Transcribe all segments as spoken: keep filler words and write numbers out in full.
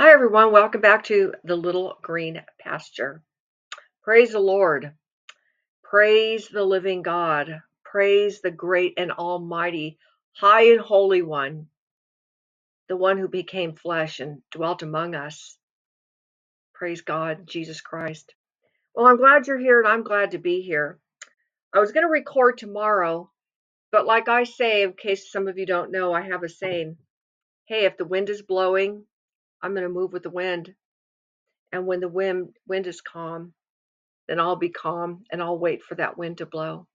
Hi everyone, welcome back to the Little Green Pasture. Praise the Lord. Praise the living God. Praise the great and almighty, high and holy one, the one who became flesh and dwelt among us. Praise God, Jesus Christ. Well, I'm glad you're here and I'm glad to be here. I was going to record tomorrow, but like I say, in case some of you don't know, I have a saying, hey, if the wind is blowing, I'm going to move with the wind. And when the wind, wind is calm, then I'll be calm and I'll wait for that wind to blow.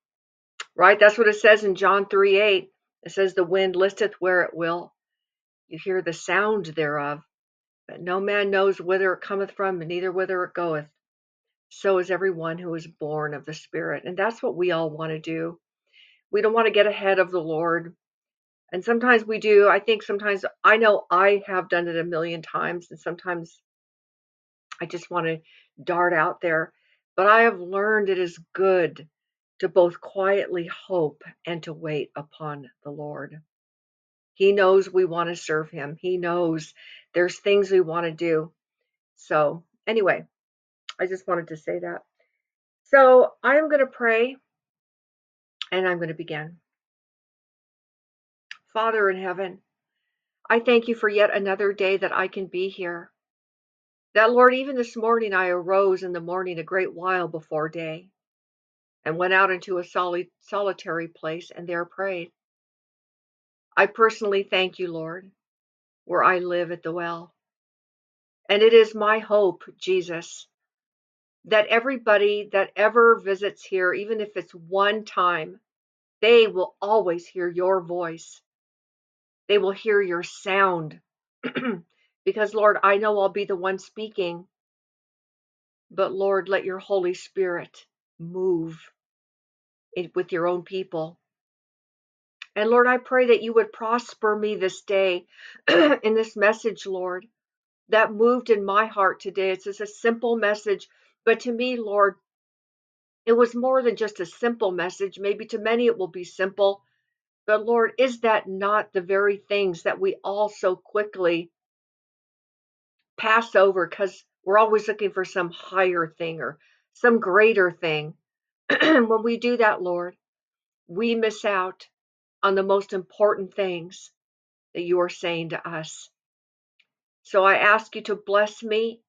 Right? That's what it says in John three eight. It says, the wind listeth where it will. You hear the sound thereof, but no man knows whither it cometh from, and neither whither it goeth. So is everyone who is born of the Spirit. And that's what we all want to do. We don't want to get ahead of the Lord. And sometimes we do. I think sometimes, I know I have done it a million times, and sometimes I just want to dart out there. But I have learned it is good to both quietly hope and to wait upon the Lord. He knows we want to serve him. He knows there's things we want to do. So anyway, I just wanted to say that. So I am going to pray, and I'm going to begin. Father in heaven, I thank you for yet another day that I can be here. That, Lord, even this morning I arose in the morning a great while before day and went out into a solid, solitary place and there prayed. I personally thank you, Lord, where I live at the well. And it is my hope, Jesus, that everybody that ever visits here, even if it's one time, they will always hear your voice. They will hear your sound because, Lord, I know I'll be the one speaking. But, Lord, let your Holy Spirit move it with your own people. And, Lord, I pray that you would prosper me this day in this message, Lord, that moved in my heart today. It's just a simple message. But to me, Lord, it was more than just a simple message. Maybe to many it will be simple. But Lord, is that not the very things that we all so quickly pass over because we're always looking for some higher thing or some greater thing? When we do that, Lord, we miss out on the most important things that you are saying to us. So I ask you to bless me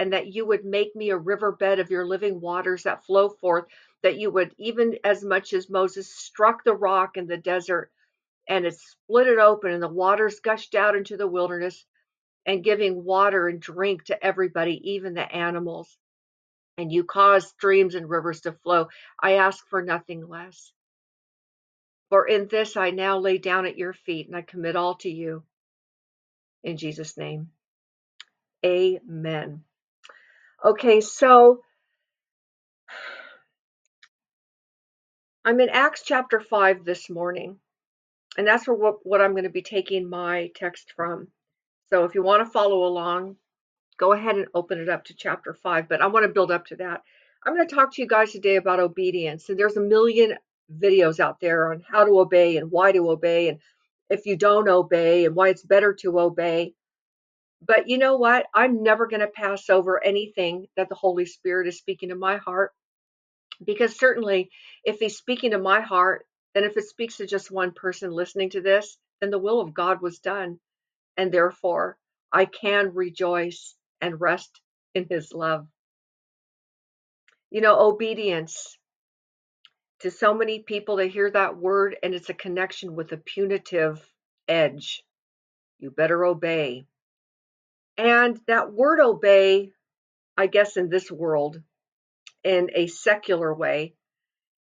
and that you would make me a riverbed of your living waters that flow forth, that you would, even as much as Moses struck the rock in the desert, and it split it open, and the waters gushed out into the wilderness, and giving water and drink to everybody, even the animals. And you caused streams and rivers to flow. I ask for nothing less. For in this I now lay down at your feet, and I commit all to you. In Jesus' name, amen. Okay, so I'm in Acts chapter five this morning, and that's where what, what I'm going to be taking my text from. So if you want to follow along, go ahead and open it up to chapter five, but I want to build up to that. I'm going to talk to you guys today about obedience, and there's a million videos out there on how to obey and why to obey, and if you don't obey and why it's better to obey. But you know what? I'm never going to pass over anything that the Holy Spirit is speaking to my heart, because certainly if he's speaking to my heart, then if it speaks to just one person listening to this, then the will of God was done. And therefore, I can rejoice and rest in his love. You know, obedience. To so many people, they hear that word and it's a connection with a punitive edge. You better obey. And that word obey, I guess in this world, in a secular way,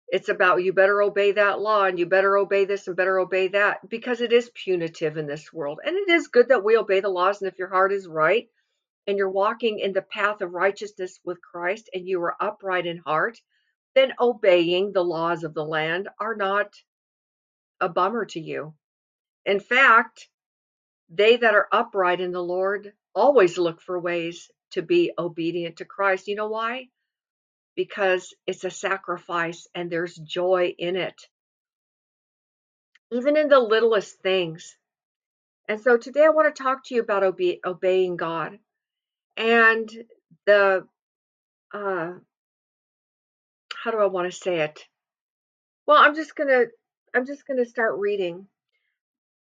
it's about you better obey that law and you better obey this and better obey that, because it is punitive in this world. And it is good that we obey the laws. And if your heart is right and you're walking in the path of righteousness with Christ and you are upright in heart, then obeying the laws of the land are not a bummer to you. In fact, they that are upright in the Lord always look for ways to be obedient to Christ. You know why? Because it's a sacrifice and there's joy in it. Even in the littlest things, And so today I want to talk to you about obe- obeying God and the, uh, how do I want to say it? Well, I'm just going to, I'm just going to start reading,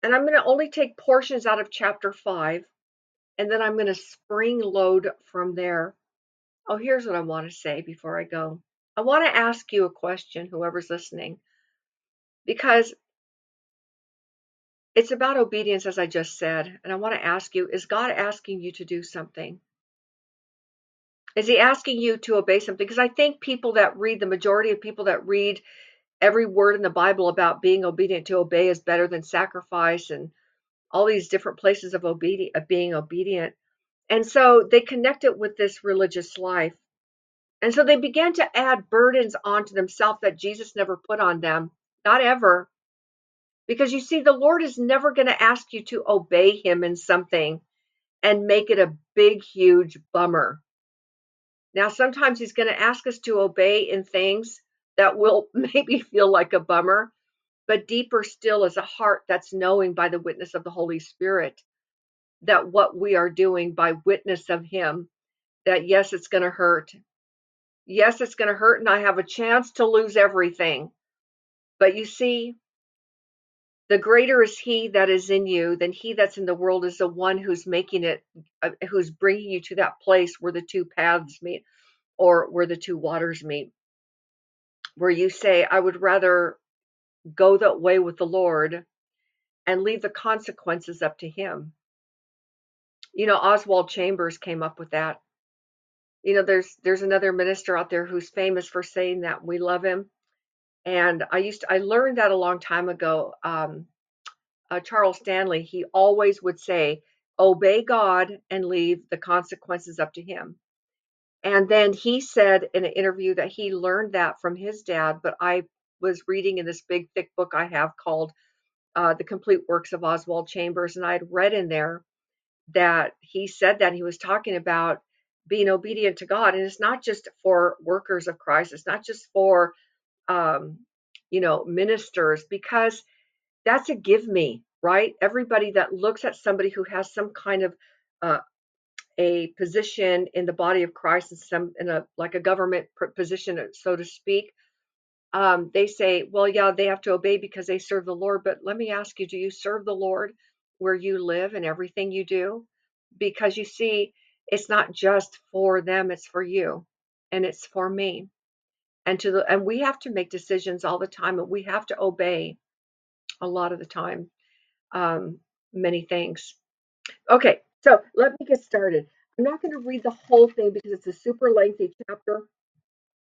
and I'm going to only take portions out of chapter five, and then I'm going to spring load from there. Oh, here's what I want to say before I go. I want to ask you a question, whoever's listening, because it's about obedience, as I just said. And I want to ask you, is God asking you to do something? Is he asking you to obey something? Because I think people that read, the majority of people that read every word in the Bible about being obedient, to obey is better than sacrifice, and all these different places of, obedi- of being obedient. And so they connect it with this religious life. And so they began to add burdens onto themselves that Jesus never put on them. Not ever. Because you see, the Lord is never going to ask you to obey him in something and make it a big, huge bummer. Now, sometimes he's going to ask us to obey in things that will maybe feel like a bummer, but deeper still is a heart that's knowing by the witness of the Holy Spirit that what we are doing by witness of him, that yes, it's going to hurt. Yes, it's going to hurt, and I have a chance to lose everything. But you see, the greater is he that is in you than he that's in the world, is the one who's making it, uh, who's bringing you to that place where the two paths meet, or where the two waters meet, where you say, I would rather go that way with the Lord and leave the consequences up to him. You know, Oswald Chambers came up with that. You know, there's there's another minister out there who's famous for saying that. We love him. And I used to, I learned that a long time ago. Um, uh, Charles Stanley, he always would say, obey God and leave the consequences up to him. And then he said in an interview that he learned that from his dad. But I was reading in this big, thick book I have called uh, The Complete Works of Oswald Chambers. And I had read in there that he said that he was talking about being obedient to God. And it's not just for workers of Christ. It's not just for Um, you know, ministers, because that's a give me, right? Everybody that looks at somebody who has some kind of uh, a position in the body of Christ, and some in a like a government position, so to speak, um, they say, well, yeah, they have to obey because they serve the Lord. But let me ask you, do you serve the Lord where you live and everything you do? Because you see, it's not just for them, it's for you, and it's for me. And to the, and we have to make decisions all the time, and we have to obey a lot of the time, um, many things. Okay, so let me get started. I'm not going to read the whole thing because it's a super lengthy chapter.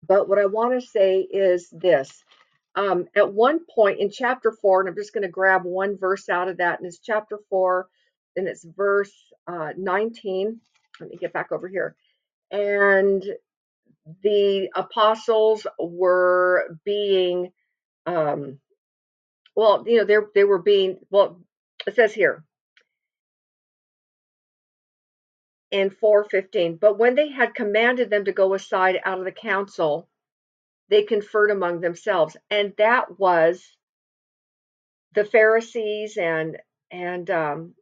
But what I want to say is this. Um, at one point in chapter four, and I'm just going to grab one verse out of that, and it's chapter four, and it's verse uh, nineteen. Let me get back over here. And the apostles were being, um, well, you know, they they were being, well, it says here in four fifteen, but when they had commanded them to go aside out of the council, they conferred among themselves. And that was the Pharisees and, and, um,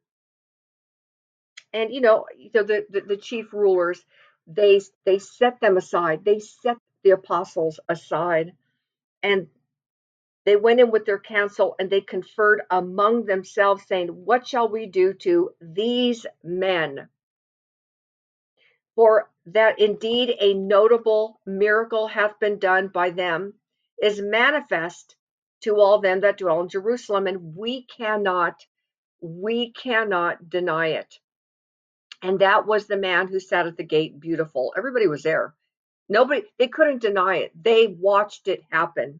and, you know, the, the, the chief rulers. They they set them aside. They set the apostles aside, and they went in with their counsel, and they conferred among themselves, saying, "What shall we do to these men? For that indeed a notable miracle hath been done by them is manifest to all them that dwell in Jerusalem, and we cannot we cannot deny it." And that was the man who sat at the gate, beautiful. Everybody was there. Nobody, they couldn't deny it. They watched it happen.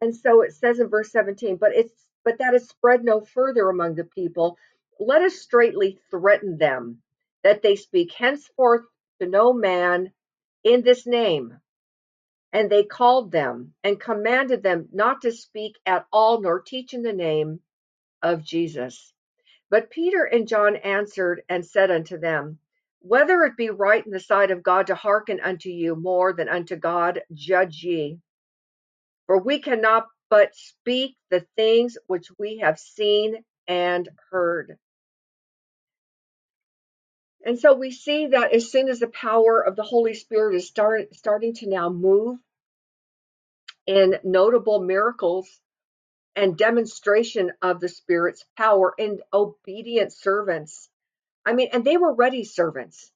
And so it says in verse seventeen, but it's, but that is spread no further among the people. Let us straightly threaten them that they speak henceforth to no man in this name. And they called them and commanded them not to speak at all, nor teach in the name of Jesus. But Peter and John answered and said unto them, whether it be right in the sight of God to hearken unto you more than unto God, judge ye. For we cannot but speak the things which we have seen and heard. And so we see that as soon as the power of the Holy Spirit is start, starting to now move in notable miracles and demonstration of the Spirit's power in obedient servants. I mean, and they were ready servants.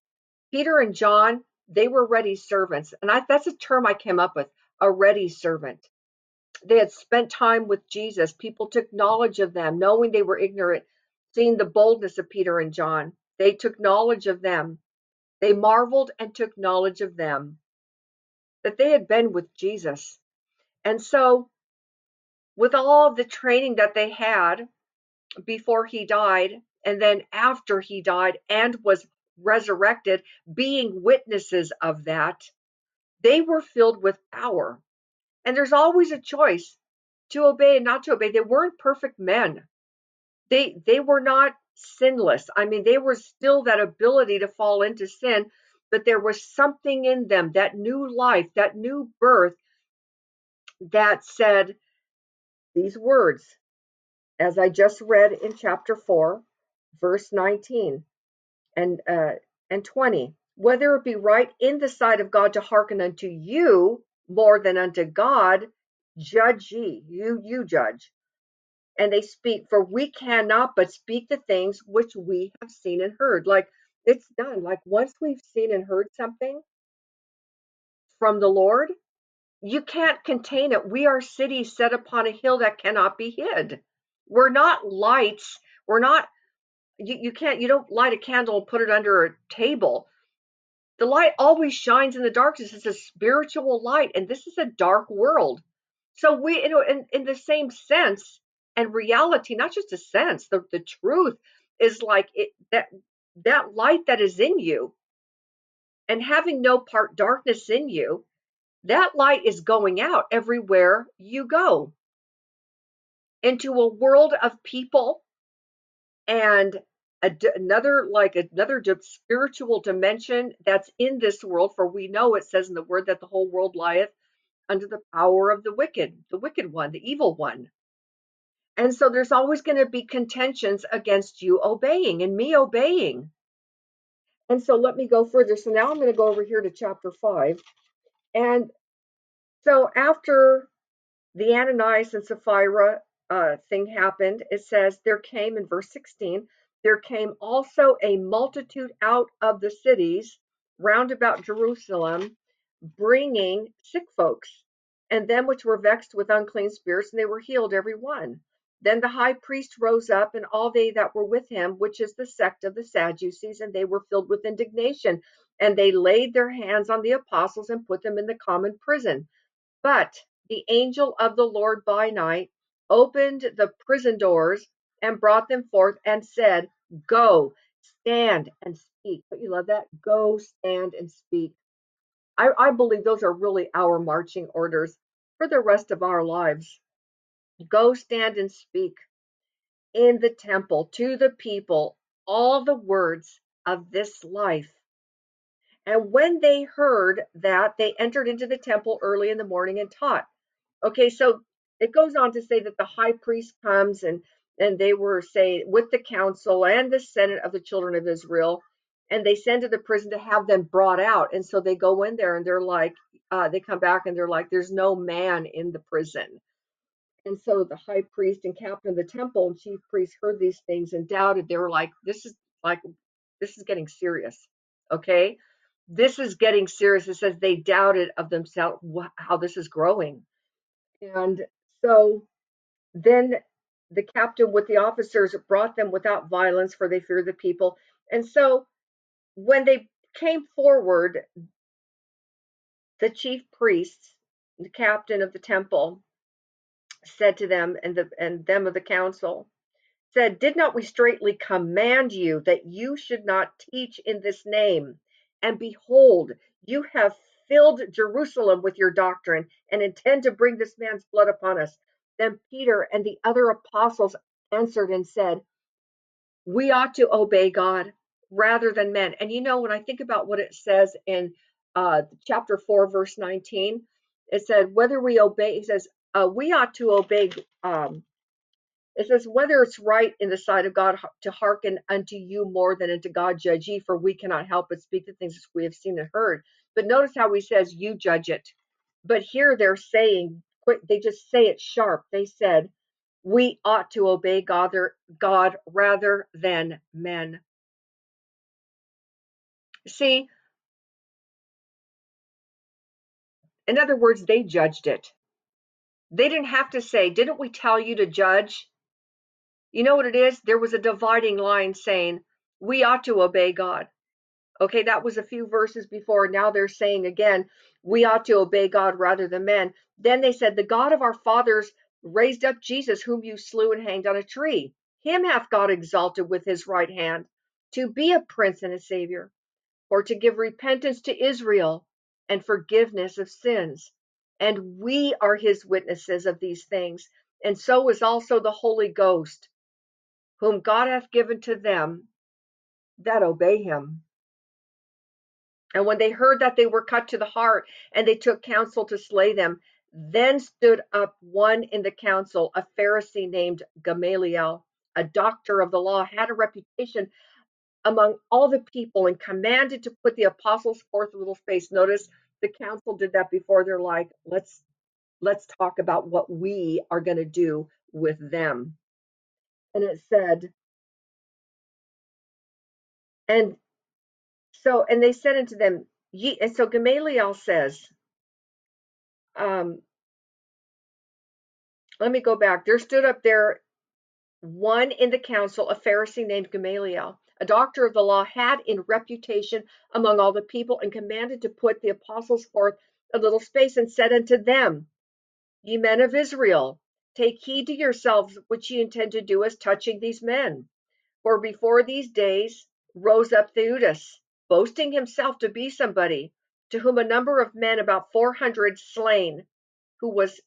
Peter and John, they were ready servants. And I, that's a term I came up with, a ready servant. They had spent time with Jesus. People took knowledge of them, knowing they were ignorant, seeing the boldness of Peter and John. They took knowledge of them. They marveled and took knowledge of them, that they had been with Jesus. And so, with all the training that they had before he died, and then after he died and was resurrected, being witnesses of that, they were filled with power. And there's always a choice to obey and not to obey. They weren't perfect men. They they were not sinless. I mean, they were still that ability to fall into sin, but there was something in them, that new life, that new birth, that said these words, as I just read in chapter four, verse nineteen and uh, and twenty. Whether it be right in the sight of God to hearken unto you more than unto God, judge ye. You you judge. And they speak, for we cannot but speak the things which we have seen and heard. Like, it's done. Like, once we've seen and heard something from the Lord, you can't contain it. We are cities set upon a hill that cannot be hid. We're not lights. We're not, you, you can't, you don't light a candle and put it under a table. The light always shines in the darkness. It's a spiritual light, and this is a dark world. So we, you know, in, in the same sense, and reality, not just a sense, the, the truth is like it, that that light that is in you, and having no part darkness in you, that light is going out everywhere you go, into a world of people and a, another like another spiritual dimension that's in this world. For we know it says in the word that the whole world lieth under the power of the wicked, the wicked one, the evil one. And so there's always going to be contentions against you obeying and me obeying. And so let me go further. So now I'm going to go over here to chapter five. And so after the Ananias and Sapphira uh, thing happened, it says there came in verse sixteen, there came also a multitude out of the cities round about Jerusalem, bringing sick folks, and them which were vexed with unclean spirits, and they were healed every one. Then the high priest rose up, and all they that were with him, which is the sect of the Sadducees, and they were filled with indignation. And they laid their hands on the apostles and put them in the common prison. But the angel of the Lord by night opened the prison doors and brought them forth and said, go, stand and speak. Don't you love that? Go, stand and speak. I, I believe those are really our marching orders for the rest of our lives. Go, stand and speak in the temple to the people all the words of this life. And when they heard that, they entered into the temple early in the morning and taught. Okay, so it goes on to say that the high priest comes, and, and they were, say, with the council and the senate of the children of Israel, and they send to the prison to have them brought out. And so they go in there, and they're like, uh, they come back, and they're like, there's no man in the prison. And so the high priest and captain of the temple and chief priest heard these things and doubted. They were like, this is like, this is getting serious, okay? This is getting serious. It says they doubted of themselves how this is growing. And so then the captain with the officers brought them without violence, for they feared the people. And so when they came forward, the chief priests, the captain of the temple, said to them, and the and them of the council, said, did not we straitly command you that you should not teach in this name? And behold, you have filled Jerusalem with your doctrine, and intend to bring this man's blood upon us. Then Peter and the other apostles answered and said, we ought to obey God rather than men. And you know, when I think about what it says in uh, chapter four, verse nineteen, it said, whether we obey, he says, uh, we ought to obey um, It says, whether it's right in the sight of God to hearken unto you more than unto God, judge ye, for we cannot help but speak the things we have seen and heard. But notice how he says, you judge it. But here they're saying, they just say it sharp. They said, we ought to obey God, God rather than men. See, in other words, they judged it. They didn't have to say, didn't we tell you to judge? You know what it is? There was a dividing line saying, we ought to obey God. Okay, that was a few verses before. Now they're saying again, we ought to obey God rather than men. Then they said, the God of our fathers raised up Jesus, whom you slew and hanged on a tree. Him hath God exalted with his right hand to be a prince and a savior, or to give repentance to Israel and forgiveness of sins. And we are his witnesses of these things. And so is also the Holy Ghost, whom God hath given to them that obey him. And when they heard that, they were cut to the heart, and they took counsel to slay them. Then stood up one in the council, a Pharisee named Gamaliel, a doctor of the law, had a reputation among all the people, and commanded to put the apostles forth a little space. Notice the council did that before. They're like, let's let's talk about what we are going to do with them. And it said, and so, and they said unto them, ye, and so Gamaliel says, um, let me go back. There stood up there one in the council, a Pharisee named Gamaliel, a doctor of the law, had in reputation among all the people, and commanded to put the apostles forth a little space, and said unto them, ye men of Israel, take heed to yourselves which ye intend to do as touching these men. For before these days rose up Theudas, boasting himself to be somebody, to whom a number of men, about four hundred slain, who was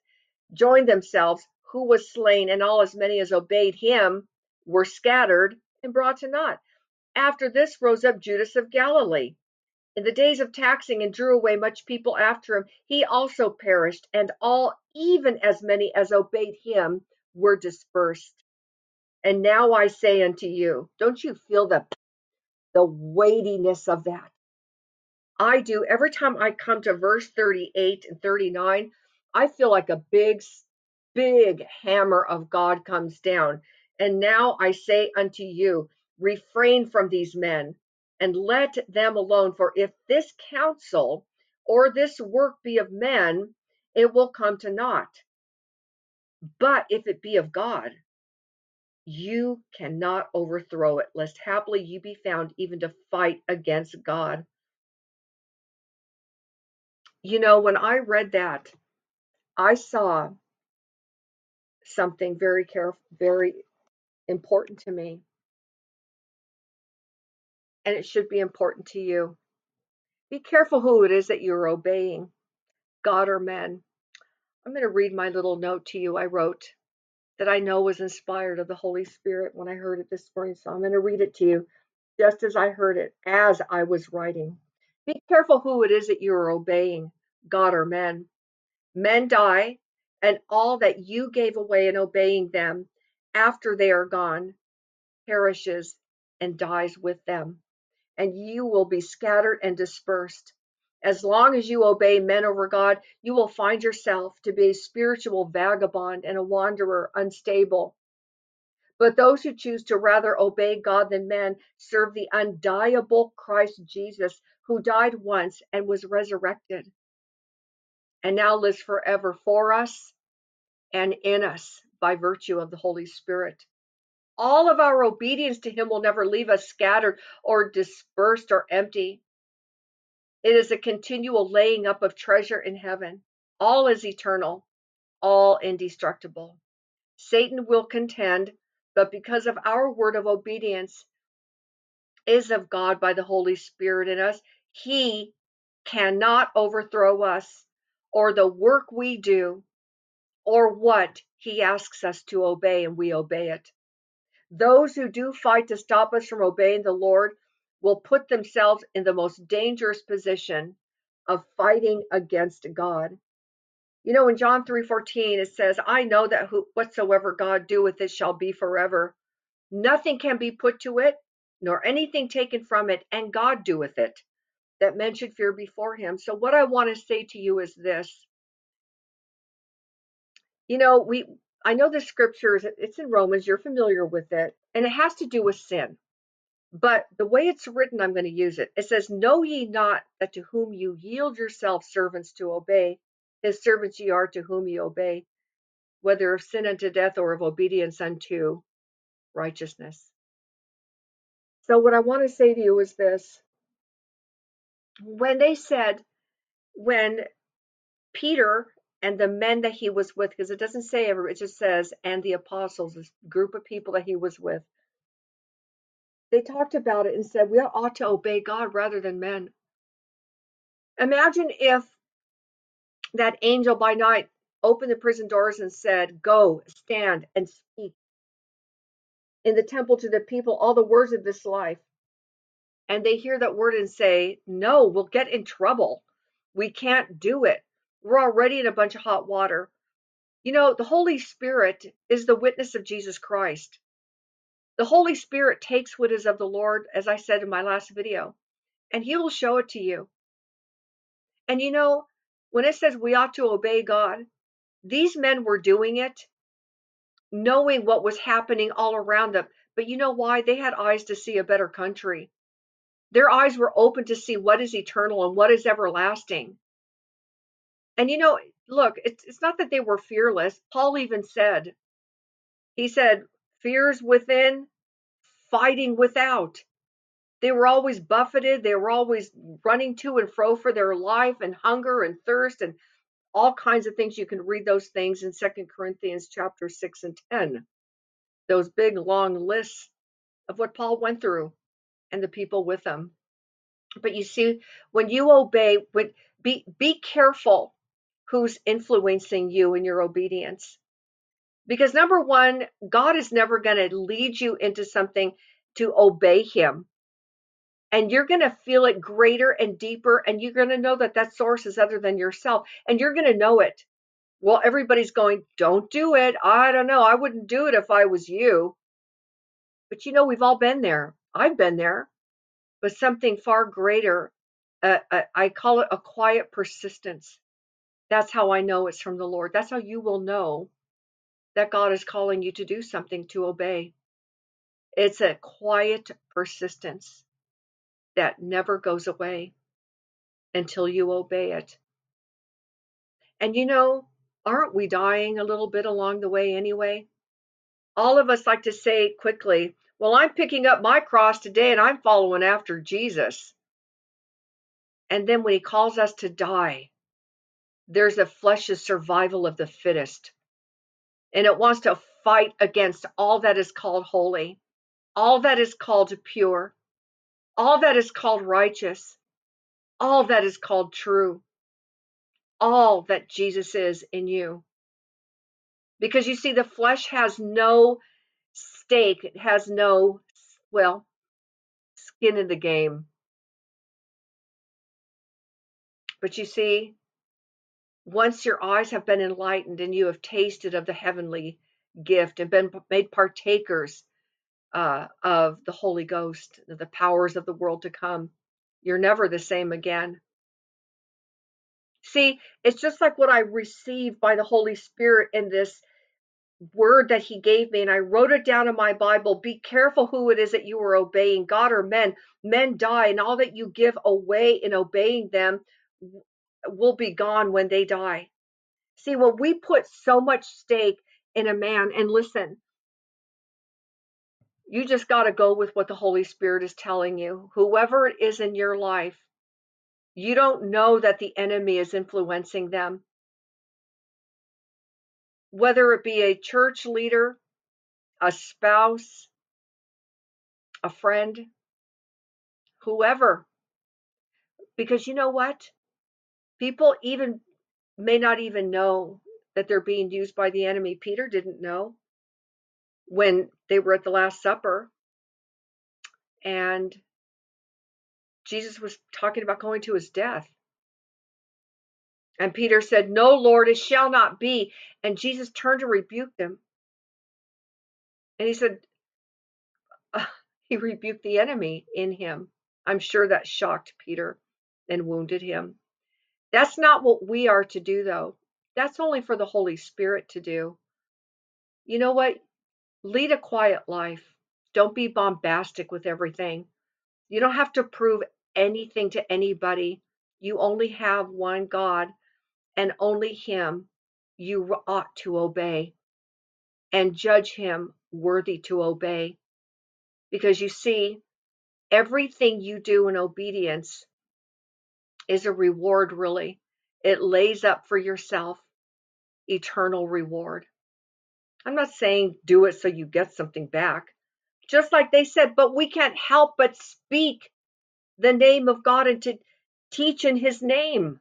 joined themselves, who was slain, and all as many as obeyed him were scattered and brought to naught. After this rose up Judas of Galilee, in the days of taxing, and drew away much people after him. He also perished, and all, even as many as obeyed him, were dispersed. And now I say unto you, don't you feel the, the weightiness of that? I do. Every time I come to verse thirty-eight and thirty-nine, I feel like a big, big hammer of God comes down. And now I say unto you, refrain from these men, and let them alone. For if this counsel or this work be of men, it will come to naught. But if it be of God, you cannot overthrow it, lest haply you be found even to fight against God. You know, when I read that, I saw something very careful, very important to me. And it should be important to you. Be careful who it is that you're obeying, God or men. I'm going to read my little note to you I wrote that I know was inspired of the Holy Spirit when I heard it this morning. So I'm going to read it to you just as I heard it, as I was writing. Be careful who it is that you're obeying, God or men. Men die, and all that you gave away in obeying them after they are gone perishes and dies with them. And you will be scattered and dispersed. As long as you obey men over God, you will find yourself to be a spiritual vagabond and a wanderer, unstable. But those who choose to rather obey God than men serve the undyable Christ Jesus, who died once and was resurrected, and now lives forever for us and in us by virtue of the Holy Spirit. All of our obedience to him will never leave us scattered or dispersed or empty. It is a continual laying up of treasure in heaven. All is eternal, all indestructible. Satan will contend, but because of our word of obedience is of God by the Holy Spirit in us, he cannot overthrow us or the work we do or what he asks us to obey, and we obey it. Those who do fight to stop us from obeying the Lord will put themselves in the most dangerous position of fighting against God. You know, in John three fourteen, it says, I know that who, whatsoever God doeth, it shall be forever. Nothing can be put to it, nor anything taken from it, and God doeth it, that men should fear before him. So what I want to say to you is this. You know, we I know the scriptures, it's in Romans, you're familiar with it, and it has to do with sin. But the way it's written, I'm going to use it. It says, know ye not that to whom you yield yourselves servants to obey, his servants ye are to whom ye obey, whether of sin unto death or of obedience unto righteousness. So what I want to say to you is this. When they said, when Peter and the men that he was with, because it doesn't say everybody, it just says, and the apostles, this group of people that he was with, they talked about it and said, we ought to obey God rather than men. Imagine if that angel by night opened the prison doors and said, go, stand, and speak in the temple to the people all the words of this life. And they hear that word and say, no, we'll get in trouble. We can't do it. We're already in a bunch of hot water. You know, the Holy Spirit is the witness of Jesus Christ. The Holy Spirit takes what is of the Lord, as I said in my last video, and he will show it to you. And you know, when it says we ought to obey God, these men were doing it, knowing what was happening all around them. But you know why? They had eyes to see a better country. Their eyes were open to see what is eternal and what is everlasting. And, you know, look, it's, it's not that they were fearless. Paul even said, he said, fears within, fighting without. They were always buffeted. They were always running to and fro for their life, and hunger and thirst and all kinds of things. You can read those things in Second Corinthians chapter six and ten. Those big, long lists of what Paul went through and the people with him. But you see, when you obey, when, be, be careful who's influencing you in your obedience. Because number one, God is never going to lead you into something to obey him. And you're going to feel it greater and deeper. And you're going to know that that source is other than yourself. And you're going to know it. Well, everybody's going, don't do it. I don't know. I wouldn't do it if I was you. But you know, we've all been there. I've been there. But something far greater. Uh, I call it a quiet persistence. That's how I know it's from the Lord. That's how you will know that God is calling you to do something, to obey. It's a quiet persistence that never goes away until you obey it. And you know, aren't we dying a little bit along the way anyway? All of us like to say quickly, well, I'm picking up my cross today and I'm following after Jesus. And then when he calls us to die, there's a flesh's survival of the fittest. And it wants to fight against all that is called holy, all that is called pure, all that is called righteous, all that is called true, all that Jesus is in you. Because you see, the flesh has no stake. It has no, well, skin in the game. But you see, once your eyes have been enlightened and you have tasted of the heavenly gift and been made partakers uh, of the Holy Ghost, the powers of the world to come, you're never the same again. See, it's just like what I received by the Holy Spirit in this word that he gave me, and I wrote it down in my Bible. Be careful who it is that you are obeying, God or men. Men die, and all that you give away in obeying them will be gone when they die. See, when we put so much stake in a man, and listen, you just got to go with what the Holy Spirit is telling you. Whoever it is in your life, you don't know that the enemy is influencing them. Whether it be a church leader, a spouse, a friend, whoever. Because you know what? People even may not even know that they're being used by the enemy. Peter didn't know when they were at the Last Supper. And Jesus was talking about going to his death. And Peter said, "No, Lord, it shall not be." And Jesus turned to rebuke them. And he said, uh, he rebuked the enemy in him. I'm sure that shocked Peter and wounded him. That's not what we are to do, though. That's only for the Holy Spirit to do. You know what? Lead a quiet life. Don't be bombastic with everything. You don't have to prove anything to anybody. You only have one God, and only Him you ought to obey, and judge Him worthy to obey. Because you see, everything you do in obedience is a reward, really. It lays up for yourself eternal reward. I'm not saying do it so you get something back. Just like they said, but we can't help but speak the name of God and to teach in His name.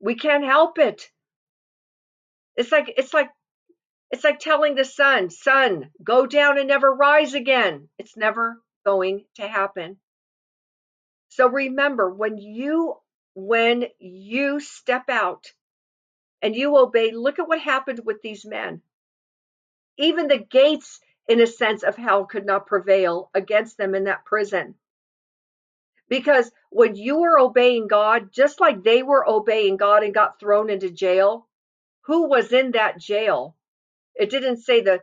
We can't help it. It's like it's like it's like telling the sun, sun, go down and never rise again. It's never going to happen. So remember, when you when you step out and you obey, look at what happened with these men. Even the gates, in a sense, of hell could not prevail against them in that prison. Because when you were obeying God, just like they were obeying God and got thrown into jail, who was in that jail? It didn't say the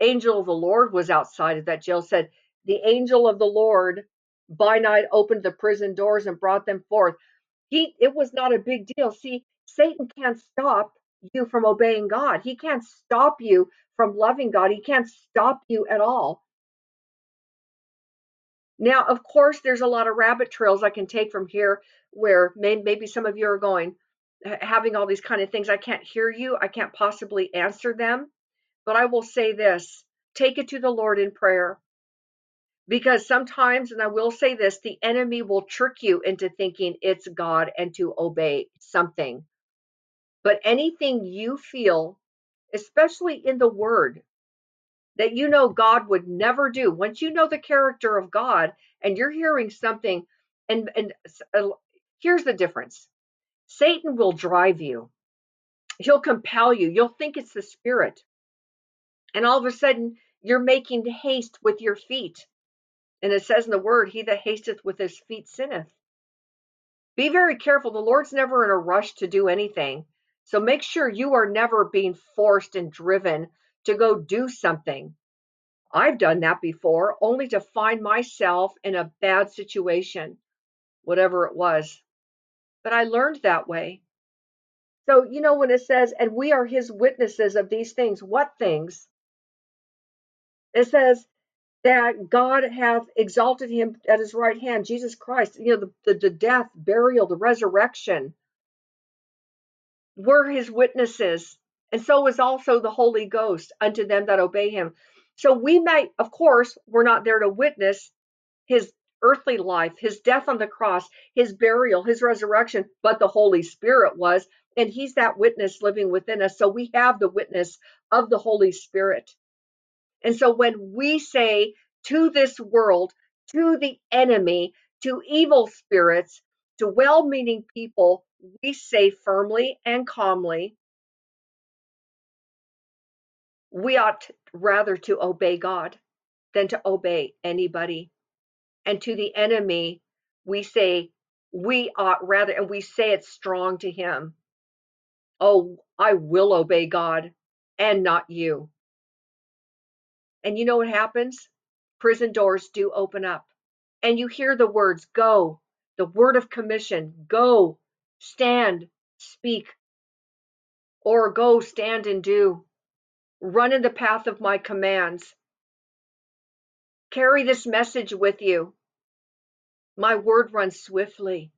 angel of the Lord was outside of that jail. It said the angel of the Lord by night opened the prison doors and brought them forth. He, it was not a big deal. See, Satan can't stop you from obeying God. He can't stop you from loving God. He can't stop you at all. Now, of course, there's a lot of rabbit trails I can take from here where may, maybe some of you are going, having all these kind of things. I can't hear you. I can't possibly answer them. But I will say this, take it to the Lord in prayer. Because sometimes, and I will say this, the enemy will trick you into thinking it's God and to obey something. But anything you feel, especially in the Word, that you know God would never do. Once you know the character of God and you're hearing something, and, and uh, here's the difference. Satan will drive you. He'll compel you. You'll think it's the Spirit. And all of a sudden, you're making haste with your feet. And it says in the Word, he that hasteth with his feet sinneth. Be very careful. The Lord's never in a rush to do anything. So make sure you are never being forced and driven to go do something. I've done that before, only to find myself in a bad situation, whatever it was. But I learned that way. So, you know, when it says, and we are His witnesses of these things, what things? It says that God hath exalted Him at His right hand, Jesus Christ, you know, the, the, the death, burial, the resurrection. We're His witnesses. And so is also the Holy Ghost unto them that obey Him. So we might, of course, we're not there to witness His earthly life, His death on the cross, His burial, His resurrection, but the Holy Spirit was, and He's that witness living within us. So we have the witness of the Holy Spirit. And so when we say to this world, to the enemy, to evil spirits, to well-meaning people, we say firmly and calmly, we ought rather to obey God than to obey anybody. And to the enemy, we say, we ought rather, and we say it strong to him. Oh, I will obey God and not you. And you know what happens? Prison doors do open up. And you hear the words, go, the word of commission, go, stand, speak, or go, stand and do. Run in the path of my commands. Carry this message with you. My word runs swiftly.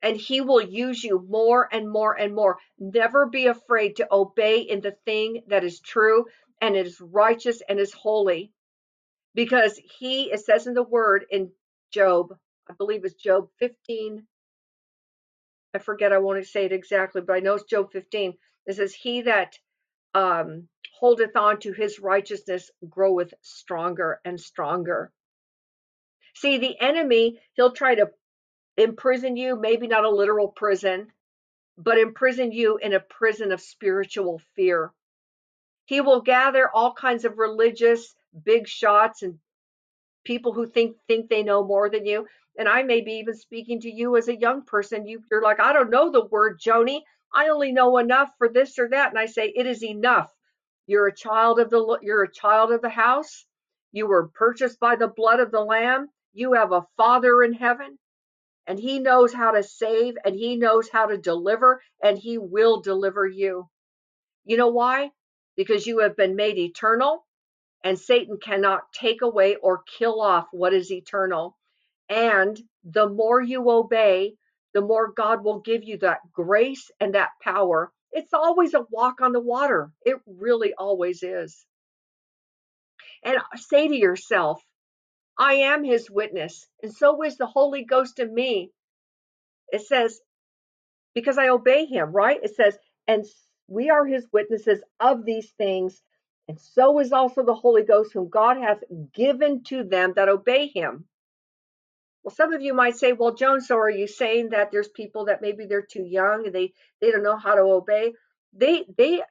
And He will use you more and more and more. Never be afraid to obey in the thing that is true and is righteous and is holy. Because He, it says in the Word in Job, I believe it's Job fifteen. I forget, I won't say it exactly, but I know it's Job fifteen. It says, he that Um, holdeth on to his righteousness groweth stronger and stronger. See, the enemy, he'll try to imprison you, maybe not a literal prison, but imprison you in a prison of spiritual fear. He will gather all kinds of religious big shots and people who think think they know more than you. And I may be even speaking to you as a young person. You, you're like, I don't know the word, Joni. I only know enough for this or that. And I say, it is enough. You're a child of the you're a child of the house. You were purchased by the blood of the Lamb. You have a Father in heaven, and he knows how to save, and he knows how to deliver, and he will deliver you. You know why? Because you have been made eternal, and Satan cannot take away or kill off what is eternal. And the more you obey, the more God will give you that grace and that power. It's always a walk on the water. It really always is. And say to yourself, I am his witness, and so is the Holy Ghost in me. It says, because I obey him, right? It says, and we are his witnesses of these things, and so is also the Holy Ghost, whom God hath given to them that obey him. Well, some of you might say, well, Joan, so are you saying that there's people that maybe they're too young and they, they don't know how to obey? They they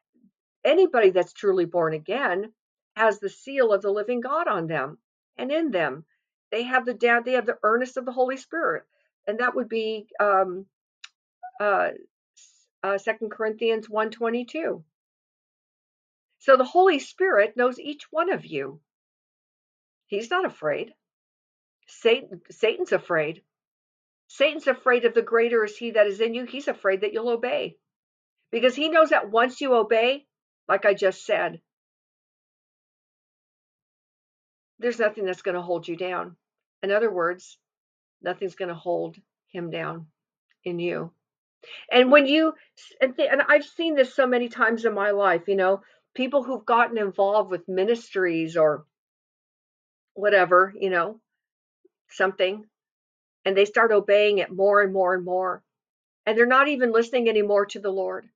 anybody that's truly born again has the seal of the living God on them and in them. They have the they have the earnest of the Holy Spirit, and that would be um, uh, uh, Second Corinthians one twenty-two. So the Holy Spirit knows each one of you. He's not afraid. Satan, Satan's afraid. Satan's afraid of the greater is he that is in you. He's afraid that you'll obey, because he knows that once you obey, like I just said, there's nothing that's going to hold you down. In other words, nothing's going to hold him down in you. And when you, and, th- and I've seen this so many times in my life, you know, people who've gotten involved with ministries or whatever, you know, something, and they start obeying it more and more and more, and they're not even listening anymore to the Lord.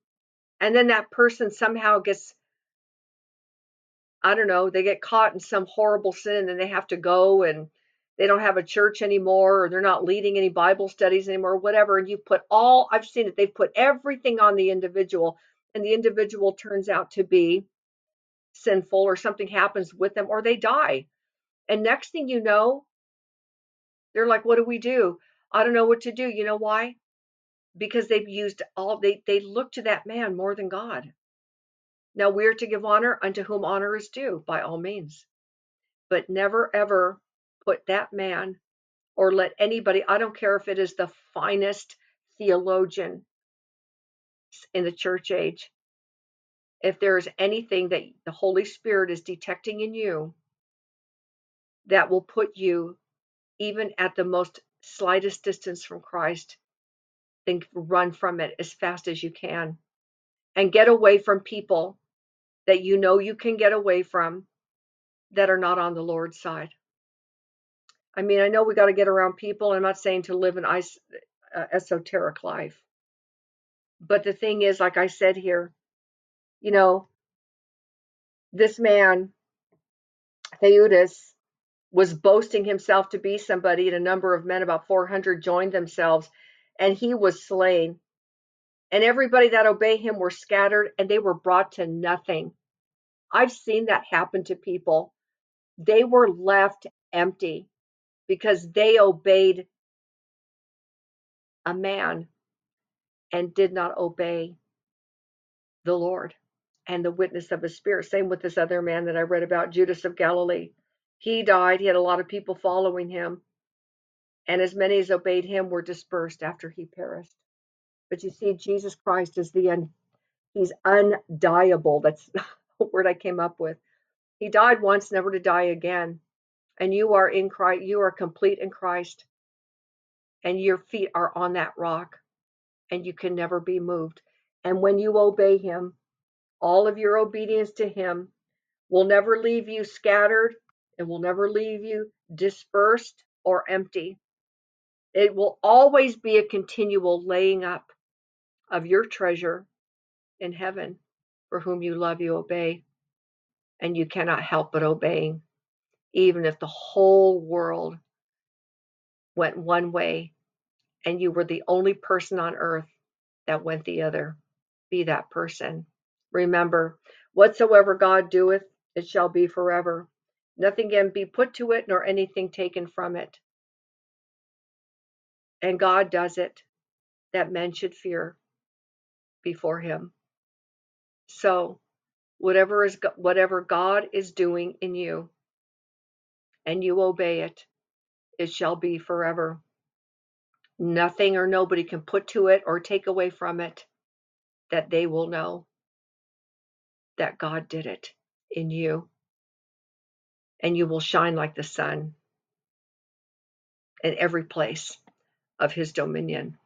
And then that person somehow gets, I don't know, they get caught in some horrible sin, and they have to go, and they don't have a church anymore, or they're not leading any Bible studies anymore, whatever. And you put all, I've seen it, they've put everything on the individual, and the individual turns out to be sinful, or something happens with them, or they die. And next thing you know, they're like, what do we do? I don't know what to do. You know why? Because they've used all, they, they look to that man more than God. Now we are to give honor unto whom honor is due, by all means. But never, ever put that man, or let anybody, I don't care if it is the finest theologian in the church age. If there is anything that the Holy Spirit is detecting in you, that will put you even at the most slightest distance from Christ, then run from it as fast as you can, and get away from people that you know you can get away from that are not on the Lord's side. I mean, I know we got to get around people. I'm not saying to live an is- uh, esoteric life. But the thing is, like I said here, you know, this man, Theudas, was boasting himself to be somebody, and a number of men, about four hundred, joined themselves, and he was slain. And everybody that obeyed him were scattered, and they were brought to nothing. I've seen that happen to people. They were left empty because they obeyed a man and did not obey the Lord and the witness of his Spirit. Same with this other man that I read about, Judas of Galilee. He died. He had a lot of people following him, and as many as obeyed him were dispersed after he perished. But you see, Jesus Christ is the end. He's undieable. That's the word I came up with. He died once, never to die again. And you are in Christ. You are complete in Christ, and your feet are on that rock, and you can never be moved. And when you obey him, all of your obedience to him will never leave you scattered. It will never leave you dispersed or empty. It will always be a continual laying up of your treasure in heaven, for whom you love, you obey, and you cannot help but obeying, even if the whole world went one way and you were the only person on earth that went the other. Be that person. Remember, whatsoever God doeth, it shall be forever. Nothing can be put to it, nor anything taken from it. And God does it, that men should fear before him. So, whatever is whatever God is doing in you, and you obey it, it shall be forever. Nothing or nobody can put to it or take away from it, that they will know that God did it in you. And you will shine like the sun in every place of his dominion.